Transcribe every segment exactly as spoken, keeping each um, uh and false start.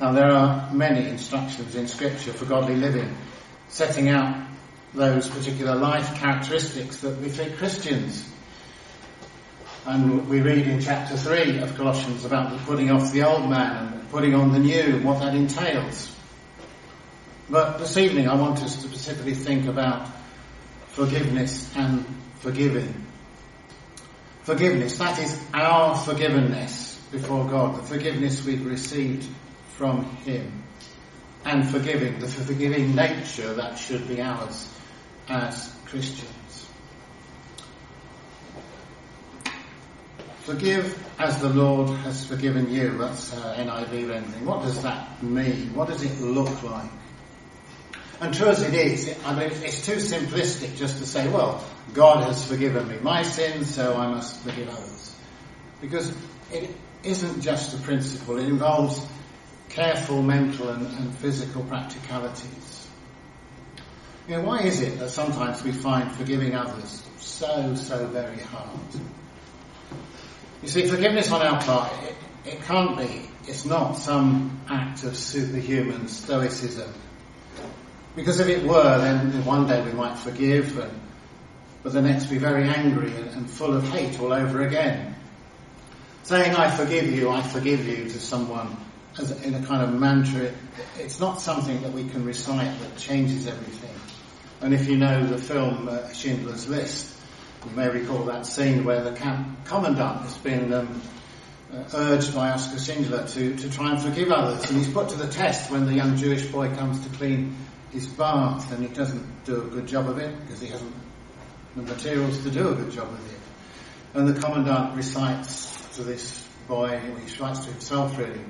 Now there are many instructions in Scripture for godly living, setting out those particular life characteristics that we think Christians. And we read in chapter three of Colossians about putting off the old man and putting on the new and what that entails. But this evening I want us to specifically think about forgiveness and forgiving. Forgiveness, that is our forgiveness before God, the forgiveness we've received from Him. And forgiving, the forgiving nature that should be ours as Christians. Forgive as the Lord has forgiven you. That's uh, N I V rendering. What does that mean? What does it look like? And true as it is, it, I mean, it's too simplistic just to say, well, God has forgiven me my sins, so I must forgive others. Because it isn't just a principle. It involves careful mental and, and physical practicalities. You know, why is it that sometimes we find forgiving others so, so very hard? You see, forgiveness on our part, it, it can't be. It's not some act of superhuman stoicism. Because if it were, then one day we might forgive, and, but the next be very angry and, and full of hate all over again. Saying, I forgive you, I forgive you to someone as in a kind of mantra, it, it's not something that we can recite that changes everything. And if you know the film uh, Schindler's List, you may recall that scene where the camp commandant has been um, uh, urged by Oskar Schindler to, to try and forgive others. And he's put to the test when the young Jewish boy comes to clean his bath, and he doesn't do a good job of it because he hasn't the materials to do a good job with it. And the commandant recites to this boy, he recites to himself really,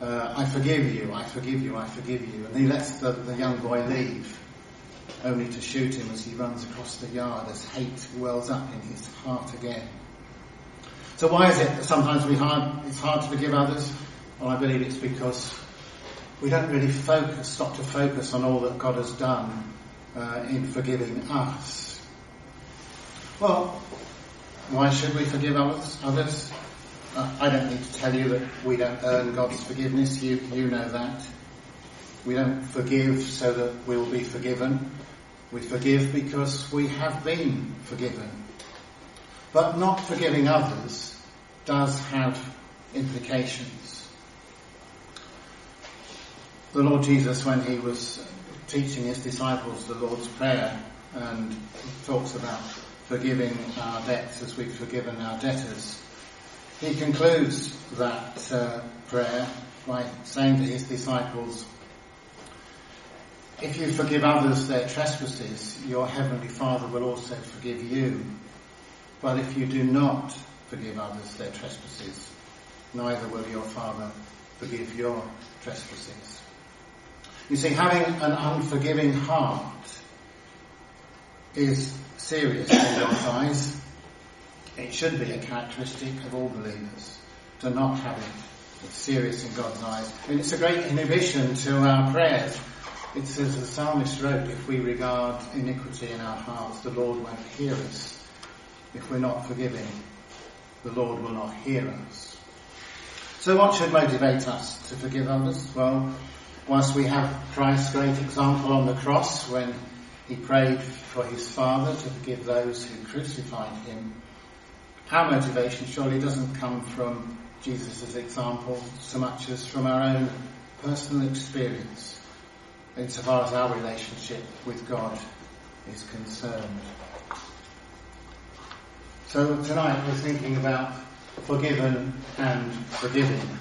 uh, I forgive you, I forgive you, I forgive you. And he lets the, the young boy leave, only to shoot him as he runs across the yard as hate wells up in his heart again. So why is it that sometimes we hard, it's hard to forgive others? Well, I believe it's because we don't really focus, stop to focus on all that God has done uh, in forgiving us. Well, why should we forgive others? Others? Uh, I don't need to tell you that we don't earn God's forgiveness. You, you know that. We don't forgive so that we'll be forgiven. We forgive because we have been forgiven. But not forgiving others does have implications. The Lord Jesus, when he was teaching his disciples the Lord's Prayer, and talks about forgiving our debts as we've forgiven our debtors, he concludes that uh, prayer by saying to his disciples, if you forgive others their trespasses, your heavenly Father will also forgive you. But if you do not forgive others their trespasses, neither will your Father forgive your trespasses. You see, having an unforgiving heart is serious in God's eyes. It should be a characteristic of all believers. To not have it, it's serious in God's eyes. And it's a great inhibition to our prayers. It says, the psalmist wrote, if we regard iniquity in our hearts, the Lord won't hear us. If we're not forgiving, the Lord will not hear us. So what should motivate us to forgive others? Well, whilst we have Christ's great example on the cross when he prayed for his Father to forgive those who crucified him, our motivation surely doesn't come from Jesus' example so much as from our own personal experience insofar as our relationship with God is concerned. So tonight we're thinking about forgiven and forgiving.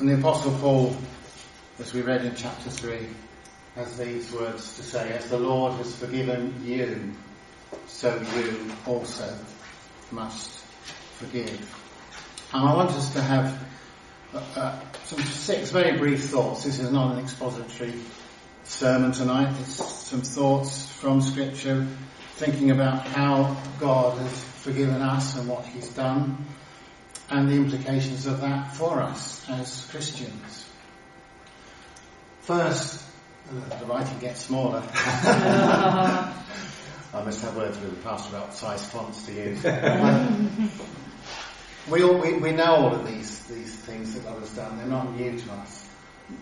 And the Apostle Paul, as we read in chapter three, has these words to say, as the Lord has forgiven you, so you also must forgive. And I want us to have uh, some six very brief thoughts. This is not an expository sermon tonight. It's some thoughts from Scripture, thinking about how God has forgiven us and what he's done, and the implications of that for us as Christians. First, uh, the writing gets smaller. I must have words with the pastor about size fonts to use. we, all, we, we know all of these, these things that God has done. They're not new to us.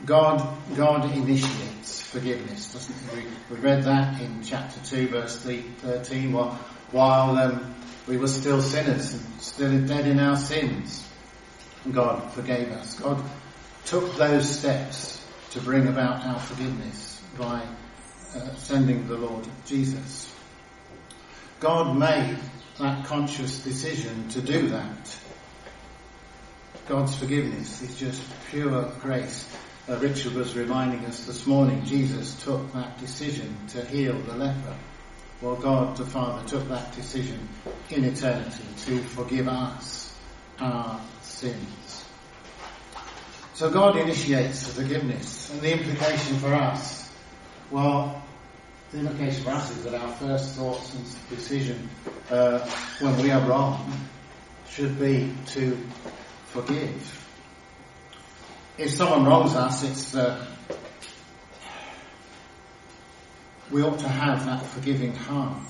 God, God initiates forgiveness, doesn't he? We, we read that in chapter two, verse thirteen, while, while um, we were still sinners and still dead in our sins, God forgave us. God took those steps to bring about our forgiveness by uh, sending the Lord Jesus. God made that conscious decision to do that. God's forgiveness is just pure grace. Uh, Richard was reminding us this morning, Jesus took that decision to heal the leper. Well, God the Father took that decision in eternity to forgive us our sins. So God initiates the forgiveness, and the implication for us, well, the implication for us is that our first thoughts and decision uh, when we are wrong should be to forgive. If someone wrongs us, it's uh, we ought to have that forgiving heart.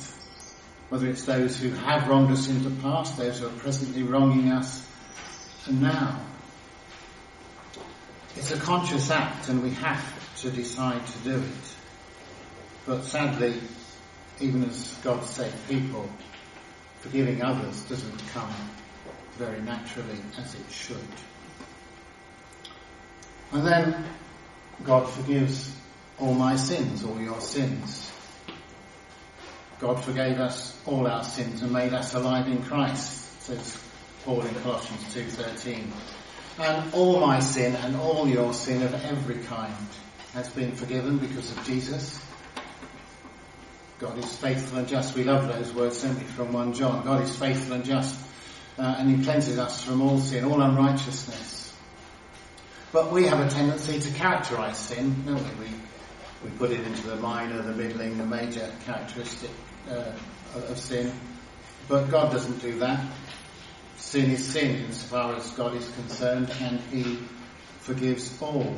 Whether it's those who have wronged us in the past, those who are presently wronging us now. It's a conscious act, and we have to decide to do it. But sadly, even as God's saved people, forgiving others doesn't come very naturally as it should. And then God forgives all my sins, all your sins. God forgave us all our sins and made us alive in Christ, says Paul in Colossians two thirteen. And all my sin and all your sin of every kind has been forgiven because of Jesus. God is faithful and just. We love those words, don't we, from First John. God is faithful and just. Uh, and he cleanses us from all sin, all unrighteousness. But we have a tendency to characterise sin, don't we? we? We put it into the minor, the middling, the major characteristic uh, of sin. But God doesn't do that. Sin is sin insofar as God is concerned, and he forgives all.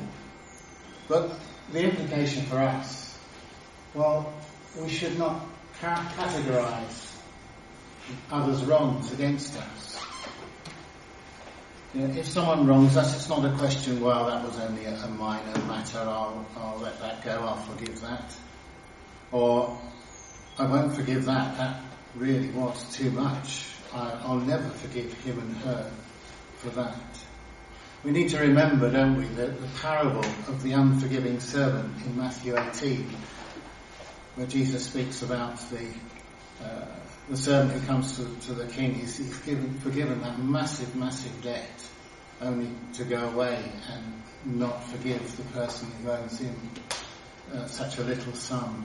But the implication for us, well, we should not categorise others' wrongs against us. You know, if someone wrongs us, it's not a question, well, that was only a minor matter, I'll, I'll let that go, I'll forgive that. Or, I won't forgive that, that really was too much. I, I'll never forgive him and her for that. We need to remember, don't we, the, the parable of the unforgiving servant in Matthew eighteen, where Jesus speaks about the... Uh, The servant who comes to, to the king, he's, he's given, forgiven that massive, massive debt, only to go away and not forgive the person who owes him uh, such a little sum.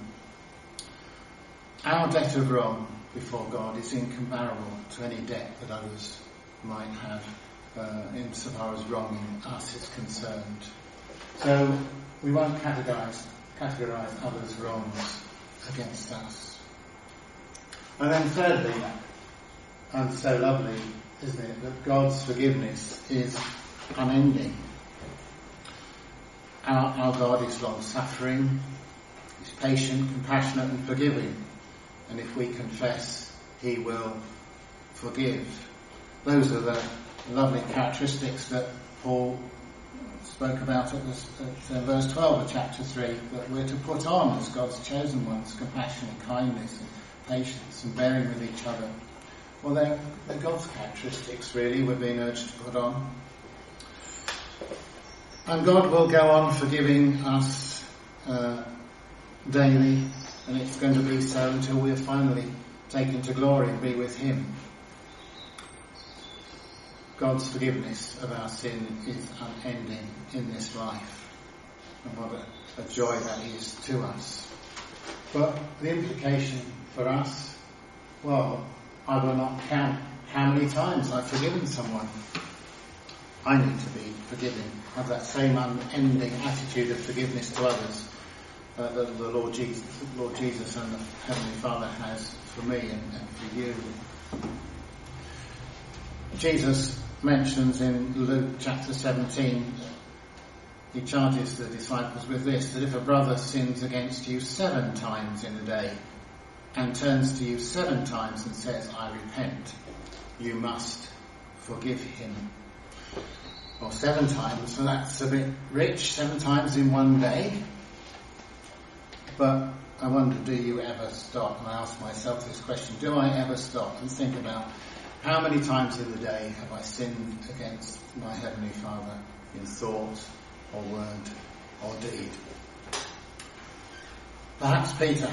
Our debt of wrong before God is incomparable to any debt that others might have uh, insofar as wronging us is concerned. So we won't categorise categorise others' wrongs against us. And then thirdly, and so lovely, isn't it, that God's forgiveness is unending. Our, our God is long-suffering, he's patient, compassionate and forgiving. And if we confess, he will forgive. Those are the lovely characteristics that Paul spoke about at, this, at verse twelve of chapter three, that we're to put on as God's chosen ones, compassion and kindness, patience and bearing with each other. Well, they're, they're God's characteristics, really, we're being urged to put on. And God will go on forgiving us uh, daily, and it's going to be so until we're finally taken to glory and be with him. God's forgiveness of our sin is unending in this life. And what a, a joy that is to us. But the implication for us, well, I will not count how many times I've forgiven someone. I need to be forgiving, have that same unending attitude of forgiveness to others uh, that the Lord Jesus, Lord Jesus and the Heavenly Father has for me and, and for you. Jesus mentions in Luke chapter seventeen, he charges the disciples with this, that if a brother sins against you seven times in a day, and turns to you seven times and says, I repent, you must forgive him. or seven times for that. It's a bit rich, seven times in one day. But I wonder, do you ever stop? And I ask myself this question, do I ever stop and think about how many times in the day have I sinned against my Heavenly Father in thought or word or deed? Perhaps Peter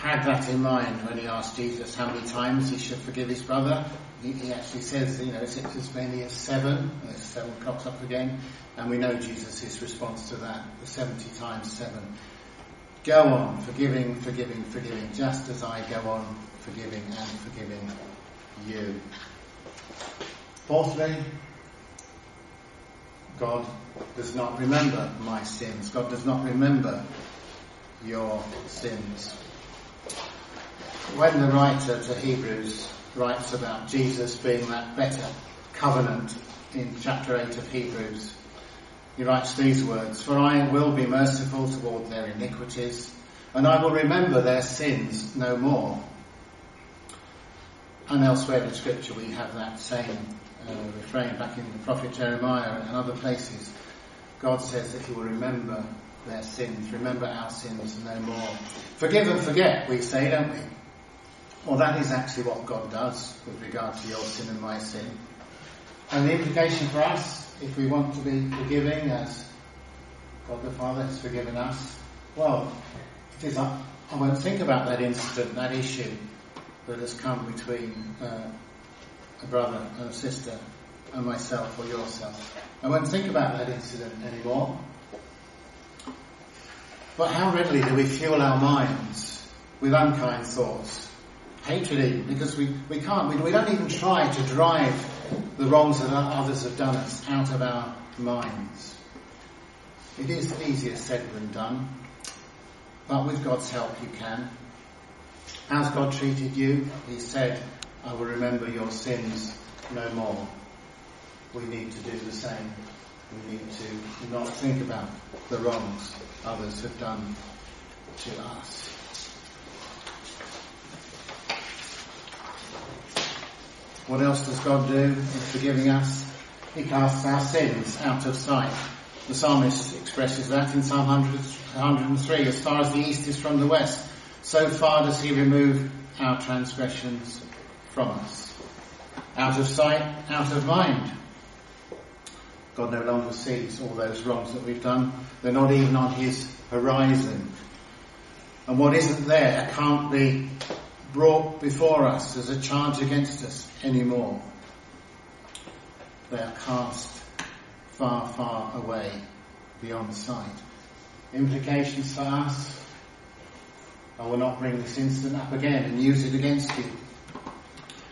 had that in mind when he asked Jesus how many times he should forgive his brother. He, he actually says, you know, it's as many as seven. And seven crops up again. And we know Jesus' response to that, the seventy times seven. Go on, forgiving, forgiving, forgiving, just as I go on forgiving and forgiving you. Fourthly, God does not remember my sins. God does not remember your sins. When the writer to Hebrews writes about Jesus being that better covenant in chapter eight of Hebrews, he writes these words, "For I will be merciful toward their iniquities, and I will remember their sins no more." And elsewhere in Scripture we have that same uh, refrain back in the prophet Jeremiah and other places. God says that he will remember their sins, remember our sins no more. Forgive and forget, we say, don't we? Well, that is actually what God does with regard to your sin and my sin. And the implication for us, if we want to be forgiving as God the Father has forgiven us, well, it is up. I won't think about that incident, that issue that has come between uh, a brother and a sister and myself or yourself. I won't think about that incident anymore. But how readily do we fuel our minds with unkind thoughts, hatred even, because we, we can't, we, we don't even try to drive the wrongs that others have done us out of our minds. It is easier said than done, but with God's help you can. How's God treated you? He said, I will remember your sins no more. We need to do the same. We need to not think about the wrongs others have done to us. What else does God do in forgiving us? He casts our sins out of sight. The psalmist expresses that in Psalm one hundred, one hundred three, as far as the east is from the west, so far does he remove our transgressions from us. Out of sight, out of mind. God no longer sees all those wrongs that we've done. They're not even on his horizon. And what isn't there can't be brought before us as a charge against us anymore. They are cast far, far away beyond sight. Implications for us? I will not bring this incident up again and use it against you.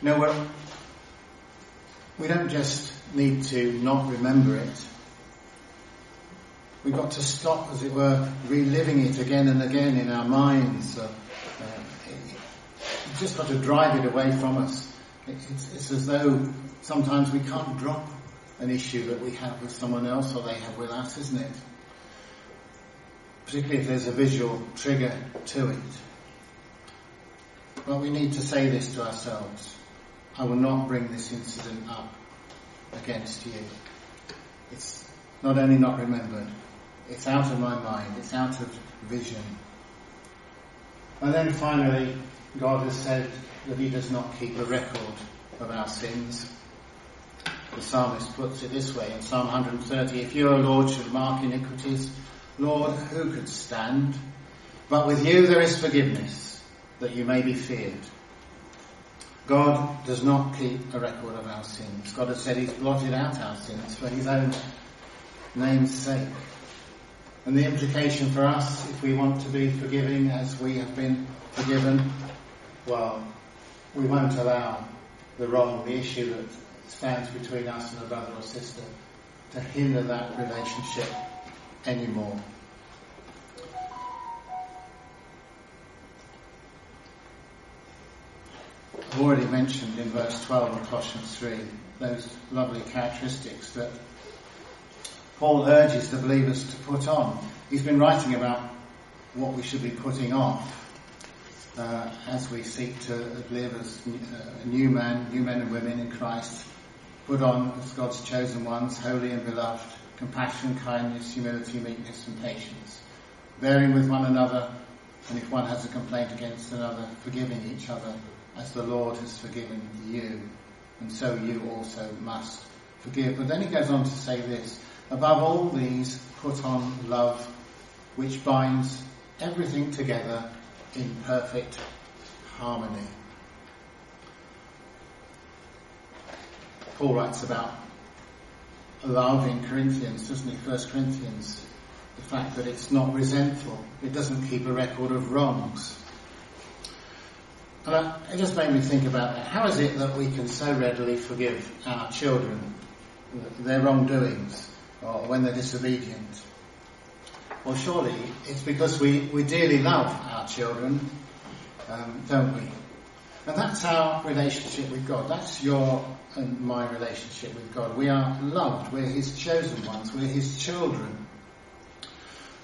No, we're, we don't just need to not remember it. We've got to stop, as it were, reliving it again and again in our minds. Uh, uh, we've just got to drive it away from us. It, it's, it's as though sometimes we can't drop an issue that we have with someone else or they have with us, isn't it? Particularly if there's a visual trigger to it. But we need to say this to ourselves. I will not bring this incident up against you. It's not only not remembered, it's out of my mind, it's out of vision. And then finally, God has said that he does not keep a record of our sins. The psalmist puts it this way in Psalm one hundred thirty, if you, O Lord, should mark iniquities, Lord, who could stand? But with you there is forgiveness, that you may be feared. God does not keep a record of our sins. God has said he's blotted out our sins for his own name's sake. And the implication for us, if we want to be forgiving as we have been forgiven, well, we won't allow the wrong, the issue that stands between us and a brother or sister, to hinder that relationship anymore. I've already mentioned in verse twelve of Colossians three those lovely characteristics that Paul urges the believers to put on. He's been writing about what we should be putting off uh, as we seek to live as a new man, new men and women in Christ, Put on, as God's chosen ones, holy and beloved, compassion, kindness, humility, meekness and patience, bearing with one another, and if one has a complaint against another, forgiving each other, as the Lord has forgiven you, and so you also must forgive. But then he goes on to say this: above all these, put on love, which binds everything together in perfect harmony. Paul writes about love in Corinthians, doesn't he? First Corinthians. The fact that it's not resentful. It doesn't keep a record of wrongs. And I, it just made me think about that. How is it that we can so readily forgive our children their wrongdoings or when they're disobedient? Well, surely it's because we, we dearly love our children, um, don't we? And that's our relationship with God. That's your and my relationship with God. We are loved. We're his chosen ones. We're his children.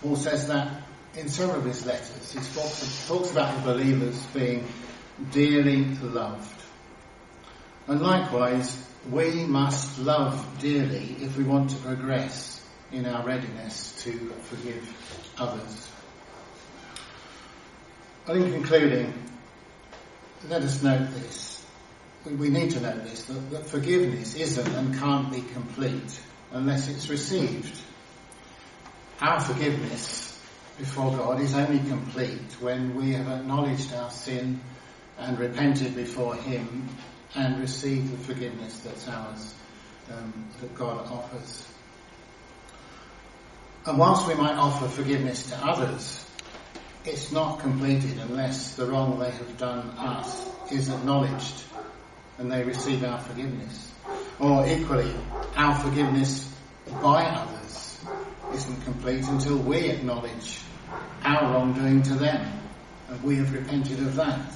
Paul says that in some of his letters. He talks, talks about the believers being dearly loved. And likewise, we must love dearly if we want to progress in our readiness to forgive others. And in concluding, let us note this. We need to note this, that, that forgiveness isn't and can't be complete unless it's received. Our forgiveness before God is only complete when we have acknowledged our sin and repented before him and received the forgiveness that's ours, um, that God offers. And whilst we might offer forgiveness to others, it's not completed unless the wrong they have done us is acknowledged and they receive our forgiveness. Or equally, our forgiveness by others isn't complete until we acknowledge our wrongdoing to them and we have repented of that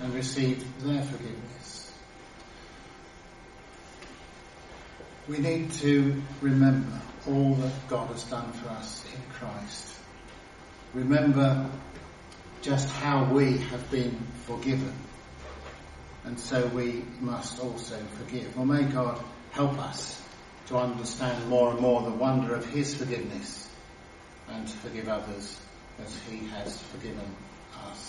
and received their forgiveness. We need to remember all that God has done for us in Christ. Remember just how we have been forgiven. And so we must also forgive. Well, may God help us to understand more and more the wonder of his forgiveness and to forgive others as he has forgiven us.